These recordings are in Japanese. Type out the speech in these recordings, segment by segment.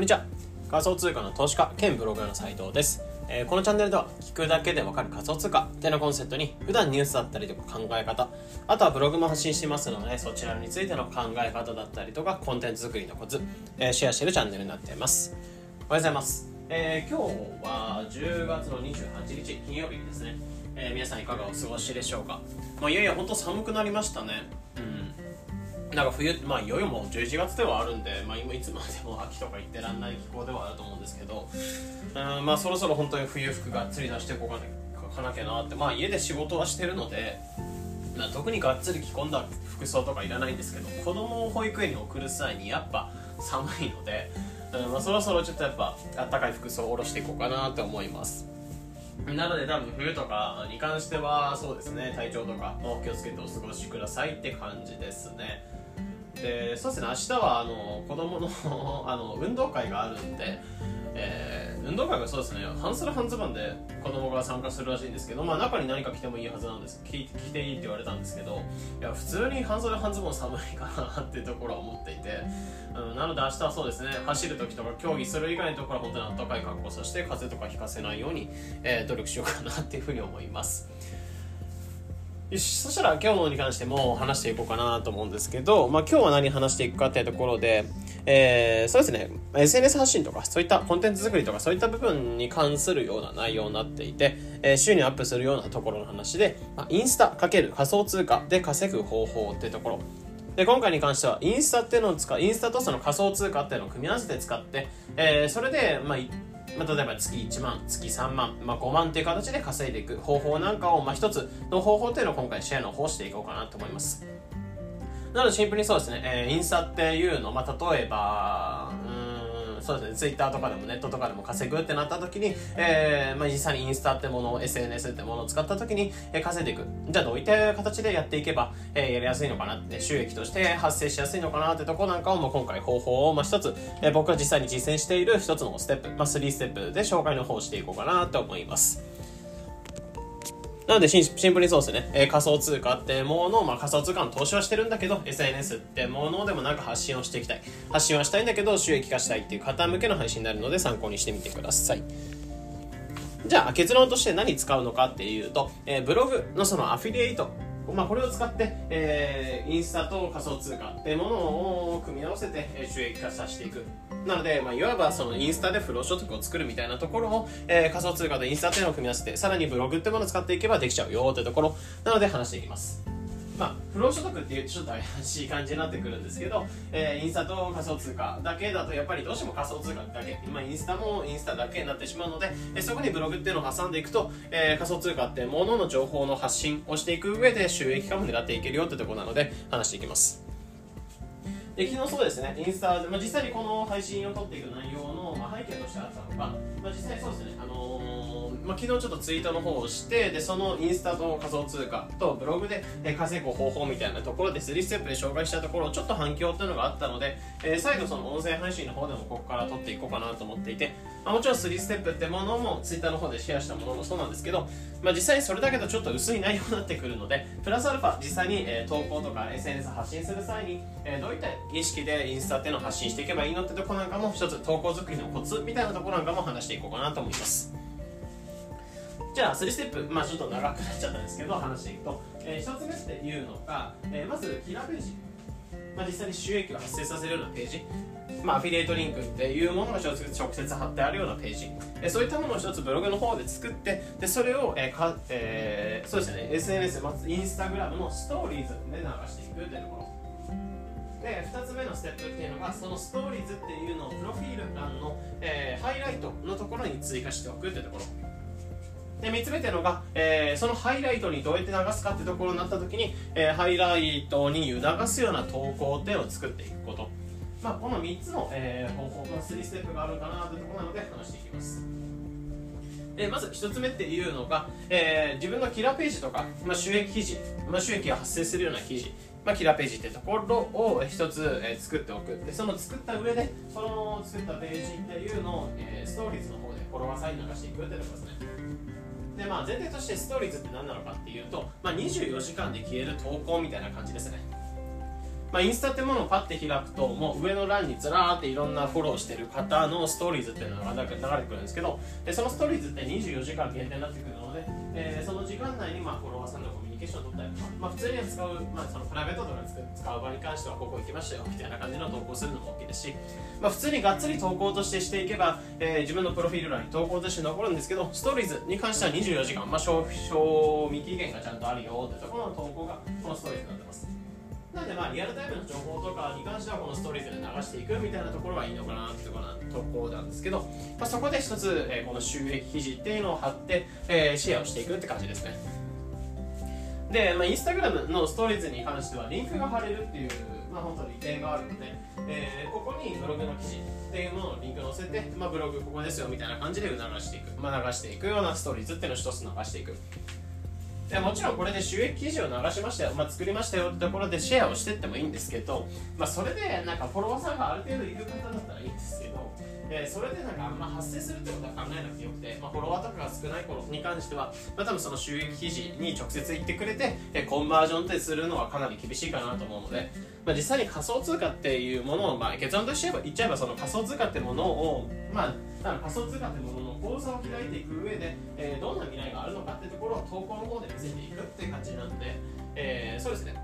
こんにちは。仮想通貨の投資家兼ブロガーの斉藤です。このチャンネルでは聞くだけでわかる仮想通貨ってのコンセプトに普段ニュースだったりとか考え方、あとはブログも発信してますので、そちらについての考え方だったりとかコンテンツ作りのコツ、シェアしているチャンネルになっています。おはようございます。今日は10月の28日金曜日ですね。皆さんいかがお過ごしでしょうか。いよいよ本当寒くなりましたね。なんか冬、いよいよもう11月ではあるんで、今いつまでも秋とか言ってらんない気候ではあると思うんですけど、そろそろ本当に冬服がっつり出してこかなきゃなって、家で仕事はしてるので、特にがっつり着込んだ服装とかいらないんですけど、子供を保育園に送る際にやっぱ寒いので、そろそろちょっとやっぱあったかい服装を下ろしていこうかなと思います。なので多分冬とかに関してはそうですね、体調とかお気をつけてお過ごしくださいって感じですね。で、そうですね、明日は子供の運動会があるんで、運動会がそうですね、半袖半ズボンで子供が参加するらしいんですけど、中に何か着てもいいはずなんです、着ていいって言われたんですけど、いや普通に半袖半ズボン寒いかなっていうところは思っていて、なので明日はそうですね、走るときとか競技する以外のところは本当にあったかい格好させて風邪とかひかせないように、努力しようかなっていうふうに思います。よし、そしたら今日のに関しても話していこうかなと思うんですけど、今日は何話していくかっていうところで、そうですね、SNS 発信とかそういったコンテンツ作りとかそういった部分に関するような内容になっていて、収入アップするようなところの話で、インスタ×仮想通貨で稼ぐ方法っていうところで、今回に関してはインスタっていうのをインスタとその仮想通貨っていうのを組み合わせて使って、それで例えば月1万、月3万、5万という形で稼いでいく方法なんかを、一つの方法というのを今回シェアの方していこうかなと思います。なのでシンプルにそうですね、インスタっていうのを、例えばそうですね、ツイッターとかでもネットとかでも稼ぐってなった時に、実際にインスタってものを SNS ってものを使った時に稼いでいく、じゃあどういった形でやっていけば、やりやすいのかなって、収益として発生しやすいのかなってところなんかを、今回方法を一つ、僕が実際に実践している一つのステップ、3ステップで紹介の方していこうかなと思います。なのでシンプルにそうですね、仮想通貨ってものを、仮想通貨の投資はしてるんだけど SNS ってものでもなんか発信をしていきたい、発信はしたいんだけど収益化したいっていう方向けの配信になるので参考にしてみてください。じゃあ結論として何使うのかっていうと、ブログのそのアフィリエイト、これを使って、インスタと仮想通貨ってものを組み合わせて収益化させていく。なので、いわばそのインスタで不労所得を作るみたいなところを、仮想通貨とインスタっていうのを組み合わせて、さらにブログってものを使っていけばできちゃうよってところなので話していきます。不労所得っていうとちょっと怪しい感じになってくるんですけど、インスタと仮想通貨だけだとやっぱりどうしても仮想通貨だけ、インスタもインスタだけになってしまうので、そこにブログっていうのを挟んでいくと、仮想通貨ってものの情報の発信をしていく上で収益化も狙っていけるよってところなので話していきます。昨日そうですね、インスタで、実際にこの配信を撮っていく内容の、背景としてあったのが、実際そうですね、昨日ちょっとツイートの方をして、でそのインスタと仮想通貨とブログで稼ぐ方法みたいなところで3ステップで紹介したところ、ちょっと反響っていうのがあったので、再度その音声配信の方でもここから撮っていこうかなと思っていて、もちろん3ステップってものもツイッターの方でシェアしたものもそうなんですけど、実際にそれだけだとちょっと薄い内容になってくるので、プラスアルファ実際に投稿とか SNS 発信する際にどういった意識でインスタっていうのを発信していけばいいのってとこなんかも、一つ投稿作りのコツみたいなところなんかも話していこうかなと思います。じゃあ3ステップ、ちょっと長くなっちゃったんですけど話していくと、1つ目っていうのが、まずキラーページ、実際に収益を発生させるようなページ、アフィリエイトリンクっていうものが直接貼ってあるようなページ、そういったものを一つブログの方で作って、でそれを、そうですね、SNS、インスタグラムのストーリーズで流していくというところで、2つ目のステップっていうのが、そのストーリーズっていうのをプロフィール欄の、ハイライトのところに追加しておくというところで、3つ目っていうのが、そのハイライトにどうやって流すかってところになった時に、ハイライトに促すような投稿っていうのを作っていくこと、この3つの、方法の3ステップがあるかなというところなので話していきます。でまず1つ目っていうのが、自分のキラーページとか、収益記事、収益が発生するような記事、キラーページってところを一つ作っておく。でその作った上で、その作ったページっていうのをストーリーズの方でフォロワーさんに流していくってところですね。で前提としてストーリーズって何なのかっていうと、24時間で消える投稿みたいな感じですね。インスタってものをパッて開くと、もう上の欄にずらーっていろんなフォローしてる方のストーリーズっていうのが流れてくるんですけど、でそのストーリーズって24時間限定になってくるので、その時間内にフォロワーさんのコミュニケーションを取ったりとか、普通に使う、そのプライベートとか使う場に関してはここ行きましたよみたいな感じの投稿するのも OK ですし、普通にがっつり投稿としてしていけば、自分のプロフィール欄に投稿として残るんですけど、ストーリーズに関しては24時間、賞味期限がちゃんとあるよってところの投稿がこのストーリーズになってます。なのでリアルタイムの情報とかに関してはこのストーリーズで流していくみたいなところがいいのかなってところな投稿なんですけど、そこで一つ、この収益記事っていうのを貼って、シェアをしていくって感じですね。で、インスタグラムのストーリーズに関してはリンクが貼れるっていう、本当に利点があるので、ここにブログの記事っていうものをリンク載せて、ブログここですよみたいな感じで流していく、流していくようなストーリーズっていうのを一つ流していく。でもちろんこれで収益記事を流しましたよ、作りましたよってところでシェアをしていってもいいんですけど、それでフォロワーさんがある程度いる方だったらいいんですけど、それであんま発生するってことは考えなくてよくて、フォロワーとかが少ない頃に関しては、多分その収益記事に直接行ってくれて、コンバージョンってするのはかなり厳しいかなと思うので、実際に仮想通貨っていうものを、結論として言っちゃえばその仮想通貨ってものを、仮想通貨ってものの口座を開いていく上で、どんな未来があるのかってところを投稿の方で見せていくっていう感じなので、そうですね。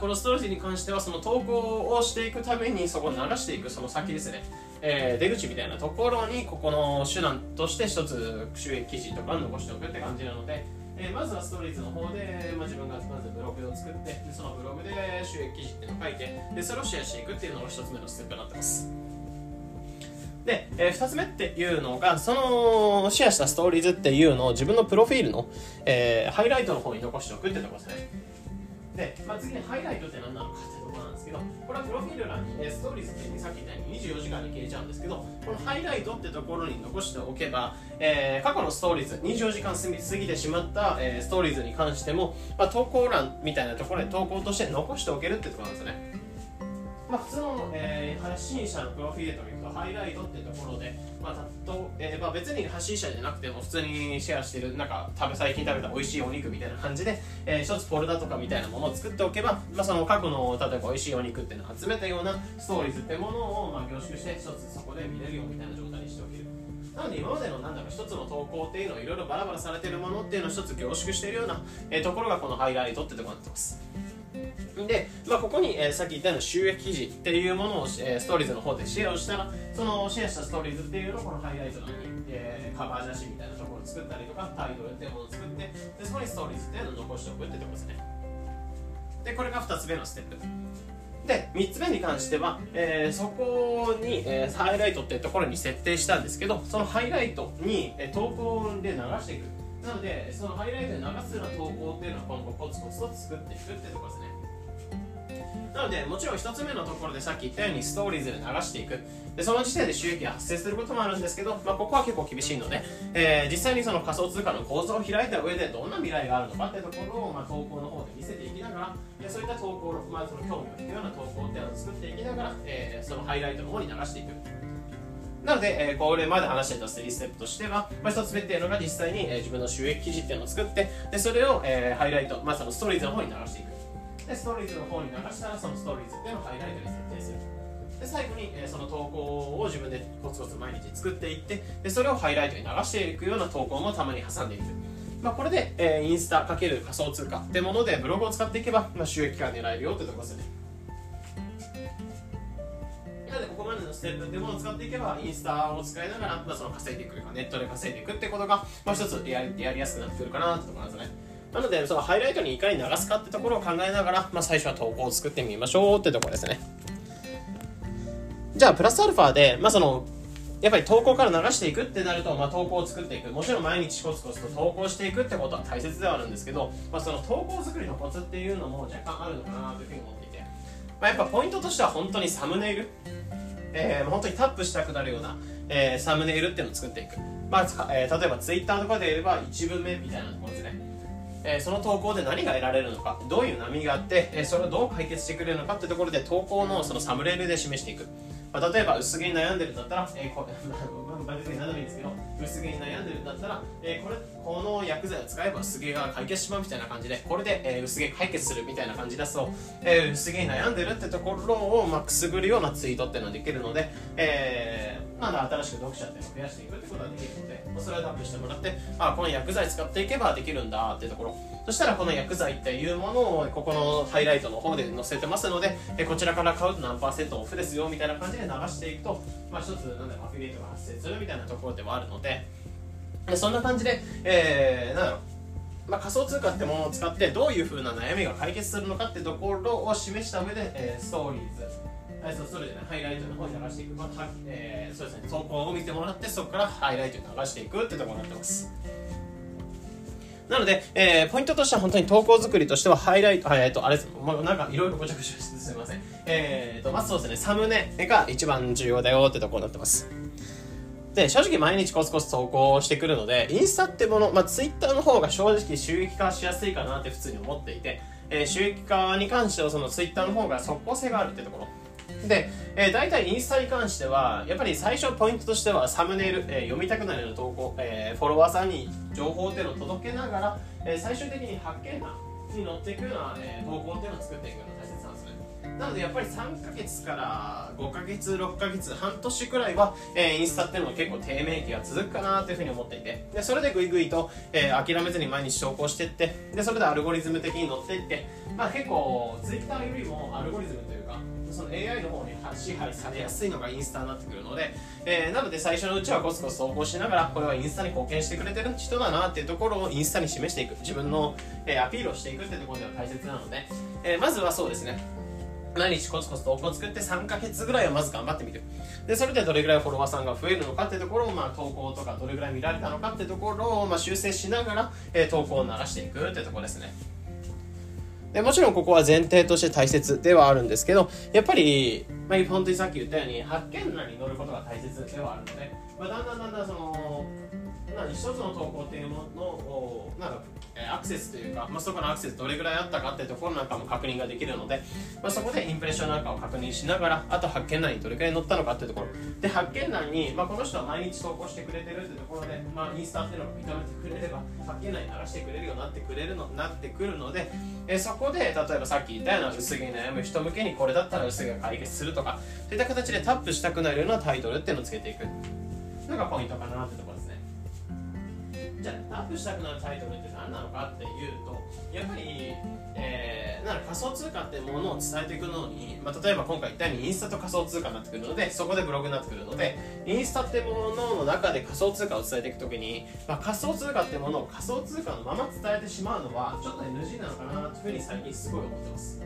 このストーリーに関してはその投稿をしていくためにそこを流していくその先ですね、出口みたいなところにここの手段として一つ収益記事とか残しておくって感じなので、まずはストーリーズの方で、自分がまずブログを作って、でそのブログで収益記事っていうのを書いて、でそれをシェアしていくっていうのが一つ目のステップになってます。で、2つ目っていうのがそのシェアしたストーリーズっていうのを自分のプロフィールの、ハイライトの方に残しておくってところですね。で、次にハイライトって何なのかってところなんですけど、これはプロフィール欄に、ストーリーズってさっき言ったように24時間で消えちゃうんですけど、このハイライトってところに残しておけば、過去のストーリーズ24時間過ぎてしまった、ストーリーズに関しても、投稿欄みたいなところで投稿として残しておけるってところなんですよね。普通の、発信者のプロフィールと見るとハイライトってところで、別に発信者じゃなくても普通にシェアしてる最近食べた美味しいお肉みたいな感じで、一つフォルダとかみたいなものを作っておけば、その過去の例えば美味しいお肉っていうのを集めたようなストーリーズってものを、凝縮して一つそこで見れるよみたいな状態にしておける。なので今までの一つの投稿っていうのをいろいろバラバラされてるものっていうのを一つ凝縮しているような、ところがこのハイライトってところになってます。で、ここに、さっき言ったような収益記事っていうものを、ストーリーズの方でシェアをしたら、そのシェアしたストーリーズっていうのをこのハイライトのように、カバー写真みたいなところを作ったりとか、タイトルっていうものを作って、でそこにストーリーズっていうのを残しておくってところですね。で、これが2つ目のステップで、3つ目に関しては、そこに、ハイライトっていうところに設定したんですけど、そのハイライトに、投稿で流していく。なのでそのハイライトで流すような投稿っていうのを今後コツコツと作っていくってところですね。なのでもちろん1つ目のところでさっき言ったようにストーリーズで流していく。でその時点で収益が発生することもあるんですけど、ここは結構厳しいので、実際にその仮想通貨の口座を開いた上でどんな未来があるのかってところを、投稿の方で見せていきながら、そういった投稿、その興味を引くような投稿っていうのを作っていきながら、そのハイライトの方に流していく。なので、これまで話していた3ステップとしては、1つ目っていうのが実際に、自分の収益記事っていうのを作って、でそれを、ハイライト、そのストーリーズの方に流していく。でストーリーズの方に流したら、そのストーリーズっていうのをハイライトに設定する。で最後に、その投稿を自分でコツコツ毎日作っていって、でそれをハイライトに流していくような投稿もたまに挟んでいく。これで、インスタ×仮想通貨ってものでブログを使っていけば、収益が狙えるよってとこですよね。なのでここまでのステップってものを使っていけば、インスタを使いながら、その稼いでいくとかネットで稼いでいくってことが、一つやりやすくなってくるかなってところなんですね。なのでそのハイライトにいかに流すかってところを考えながら、最初は投稿を作ってみましょうってところですね。じゃあプラスアルファで、そのやっぱり投稿から流していくってなると、投稿を作っていく、もちろん毎日コツコツと投稿していくってことは大切ではあるんですけど、その投稿作りのコツっていうのも若干あるのかなというふうに思っていて、やっぱポイントとしては本当にサムネイル、本当にタップしたくなるような、サムネイルっていうのを作っていく。例えばツイッターとかで言えば1文目みたいなところですね。その投稿で何が得られるのか、どういう波があって、それをどう解決してくれるのかってところで投稿のそのサムネイルで示していく。例えば薄毛に悩んでるんだったら、これ、別に何でもいいんですけど、薄毛に悩んでるんだったら、これこの薬剤を使えば薄毛が解決しまうみたいな感じで、これで、薄毛解決するみたいな感じだそう、薄毛に悩んでるってところを、くすぐるようなツイートっていうのができるので、まだ新しく読者っていうのを増やしていくってことができるので、それをタップしてもらって、あ、この薬剤使っていけばできるんだっていうところ、そしたらこの薬剤っていうものをここのハイライトの方で載せてますので、こちらから買うと何%オフですよみたいな感じで流していくと、一つなんだろう、アフィリエイトが発生するみたいなところではあるので、そんな感じで、なんだろう、仮想通貨ってものを使ってどういう風な悩みが解決するのかってところを示した上で、ストーリーズ、ハイライトの方に流していく、そうですね、投稿を見てもらって、そこからハイライトに流していくってところになってます。なので、ポイントとしては本当に投稿作りとしてはハイライト、あれです、なんかいろいろごちゃごちゃしてすみません。まずそうですね、サムネが一番重要だよってところになってます。で、正直毎日コツコツ投稿してくるので、インスタってもの、ツイッターの方が正直収益化しやすいかなって普通に思っていて、収益化に関してはそのツイッターの方が即効性があるってところ。で、大体インスタに関してはやっぱり最初ポイントとしてはサムネイル、読みたくなるような投稿、フォロワーさんに情報っていうのを届けながら、最終的に発見欄に載っていくような、投稿っていうのを作っていくのが大切なんですね。なのでやっぱり3ヶ月から5ヶ月、6ヶ月、半年くらいは、インスタっていうのも結構低迷期が続くかなというふうに思っていて、でそれでグイグイと、諦めずに毎日投稿していって、でそれでアルゴリズム的に乗っていって、結構 Twitter よりもアルゴリズムというかその AI の方に支配されやすいのがインスタになってくるので、なので最初のうちはコツコツ投稿しながら、これはインスタに貢献してくれてる人だなっていうところをインスタに示していく、自分の、アピールをしていくっていうところでは大切なので、まずはそうですね、毎日コツコツ投稿作って3ヶ月ぐらいはまず頑張ってみる。で、それでどれぐらいフォロワーさんが増えるのかってところを、投稿とかどれぐらい見られたのかってところを、修正しながら、投稿を鳴らしていくってところですね。で、もちろんここは前提として大切ではあるんですけど、やっぱり、本当にさっき言ったように発見欄に載ることが大切ではあるので、だんだんその一つの投稿っていうものをアクセスというか、そこのアクセスどれぐらいあったかっていうところなんかも確認ができるので、そこでインプレッションなんかを確認しながら、あと発見欄にどれぐらい載ったのかっていうところで、発見欄に、この人は毎日投稿してくれてるってところで、インスタっていうのを認めてくれれば発見欄に流してくれるようになってくるので、そこで例えばさっき言ったような薄毛に悩む人向けにこれだったら薄毛が解決するとかといった形でタップしたくなるようなタイトルっていうのをつけていくのがポイントかなってところですね。じゃあタップしたくなるタイトルって何なのかっていうと、やっぱり、仮想通貨ってものを伝えていくのに、例えば今回言ったようにインスタと仮想通貨になってくるので、そこでブログになってくるので、インスタってものの中で仮想通貨を伝えていくときに、仮想通貨ってものを仮想通貨のまま伝えてしまうのはちょっと NG なのかなというふうに最近すごい思ってます。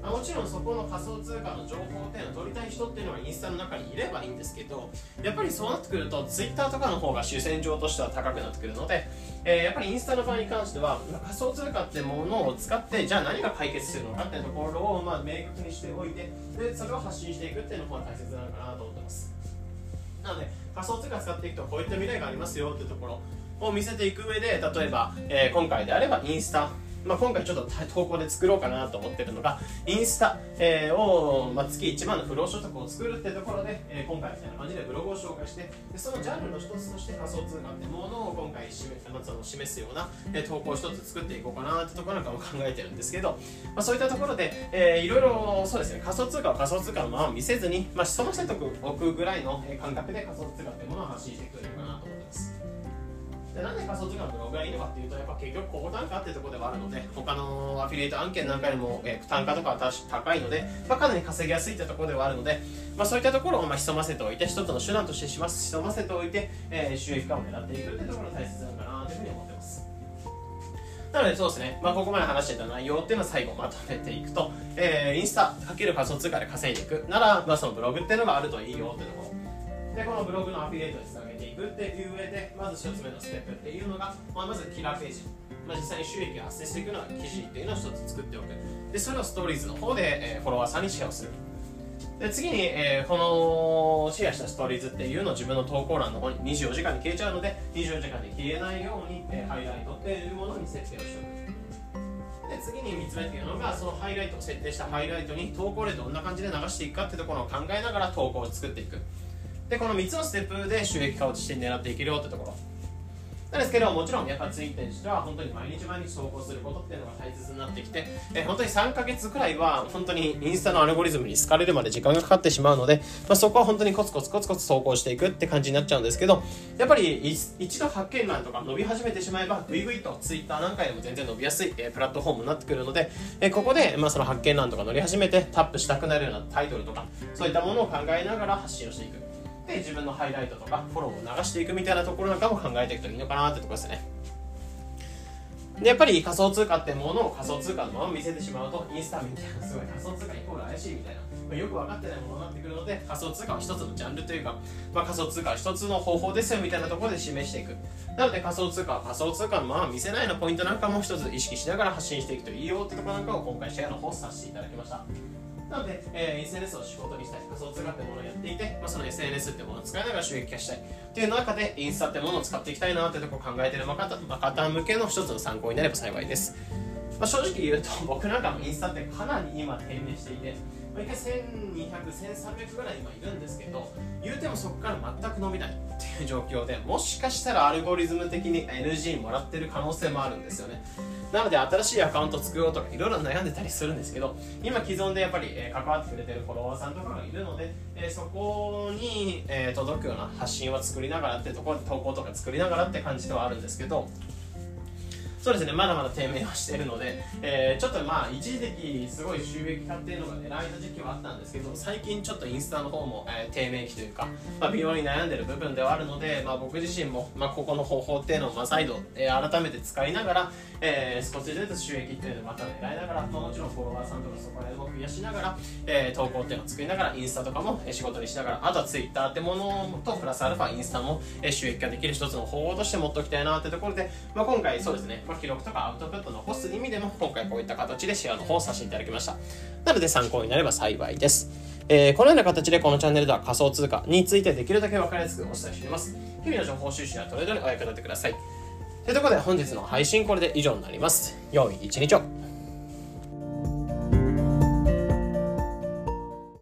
もちろんそこの仮想通貨の情報っていうのを取りたい人っていうのがインスタの中にいればいいんですけど、やっぱりそうなってくるとツイッターとかの方が主戦場としては高くなってくるので、やっぱりインスタの場合に関しては仮想通貨ってものを使って、じゃあ何が解決するのかっていうところを明確にしておいて、でそれを発信していくっていうのが大切なのかなと思ってます。なので仮想通貨使っていくとこういった未来がありますよっていうところを見せていく上で、例えば、今回であればインスタ、今回ちょっと投稿で作ろうかなと思ってるのが、インスタを月1万の不労所得を作るってところで、今回みたいな感じでブログを紹介して、そのジャンルの一つとして仮想通貨ってものを今回示すような投稿を一つ作っていこうかなってところなんかも考えてるんですけど、そういったところでいろいろそうですね、仮想通貨を仮想通貨のまま見せずに、潜ませておくぐらいの感覚で仮想通貨ってものを発信していくというかなと思ってます。なんで仮想通貨のブログがいいのかっていうと、やっぱ結局高単価っていうところではあるので、他のアフィリエイト案件なんかよりも単価とかは高いので、かなり稼ぎやすいってところではあるので、そういったところを潜ませておいて、一つの手段として潜ませておいて、収益化を狙っていくっていうところが大切なのかなというふうに思ってます。なのでそうですね、ここまで話してた内容っていうのは最後まとめていくと、インスタ×仮想通貨で稼いでいくなら、そのブログっていうのがあるといいよっていうところで、このブログのアフィリエイトにつなげていくっていう上で、まず1つ目のステップっていうのが、まずキラーページ、実際に収益が発生していくのは記事っていうのを1つ作っておく。で、それをストーリーズの方で、フォロワーさんにシェアをする。で、次に、このシェアしたストーリーズっていうのを自分の投稿欄の方に24時間で消えちゃうので、24時間で消えないように、ハイライトっていうものに設定をしておく。で、次に3つ目っていうのが、そのハイライトを設定したハイライトに投稿例どんな感じで流していくかってところを考えながら投稿を作っていく。で、この3つのステップで収益化をして狙っていけるよってところなんですけど、もちろんやっぱツイッターにしては本当に毎日毎日投稿することっていうのが大切になってきて、本当に3ヶ月くらいは本当にインスタのアルゴリズムに好かれるまで時間がかかってしまうので、そこは本当にコツコツコツコツ投稿していくって感じになっちゃうんですけど、やっぱり一度発見欄とか伸び始めてしまえばグイグイとツイッターなんかでも全然伸びやすいプラットフォームになってくるので、ここでその発見欄とか乗り始めてタップしたくなるようなタイトルとかそういったものを考えながら発信をしていく。で、自分のハイライトとかフォローを流していくみたいなところなんかも考えていくといいのかなってところですね。で、やっぱり仮想通貨ってものを仮想通貨のまま見せてしまうと、インスタみたいなすごい仮想通貨イコール怪しいみたいな、よく分かってないものになってくるので、仮想通貨は一つのジャンルというか、仮想通貨は一つの方法ですよみたいなところで示していく。なので仮想通貨は仮想通貨のまま見せないのポイントなんかも一つ意識しながら発信していくといいよってところなんかを今回シェアの方させていただきました。なので、SNS を仕事にしたい、仮想通貨ってものをやっていて、その SNS ってものを使いながら収益化したいっていう中で、インスタってものを使っていきたいなってところを考えている方向けの一つの参考になれば幸いです。正直言うと、僕なんかもインスタってかなり今低迷していて、一回1200、1300ぐらい今いるんですけど、言うてもそこから全く伸びないっていう状況で、もしかしたらアルゴリズム的に NG もらってる可能性もあるんですよね。なので新しいアカウント作ろうとかいろいろ悩んでたりするんですけど、今既存でやっぱり関わってくれてるフォロワーさんとかがいるので、そこに届くような発信を作りながらってところで投稿とか作りながらって感じではあるんですけど、そうですね、まだまだ低迷はしているので、ちょっと一時的すごい収益化っていうのが狙えた時期はあったんですけど、最近ちょっとインスタの方も、低迷期というか、微妙に悩んでる部分ではあるので、僕自身も、ここの方法っていうのを再度、改めて使いながら、少しずつ収益っていうのをまた狙いながら、もちろんフォロワーさんとかそこら辺も増やしながら、投稿っていうのを作りながら、インスタとかも仕事にしながら、あとはツイッターってものとプラスアルファインスタも収益化できる一つの方法として持っておきたいなってところで、今回そうですね、記録とかアウトプットを残す意味でも今回こういった形でシェアの方をさせていただきました。なので参考になれば幸いです。このような形でこのチャンネルでは仮想通貨についてできるだけ分かりやすくお伝えしています。日々の情報収集やトレードにお役立てください。というところで本日の配信これで以上になります。良い一日を。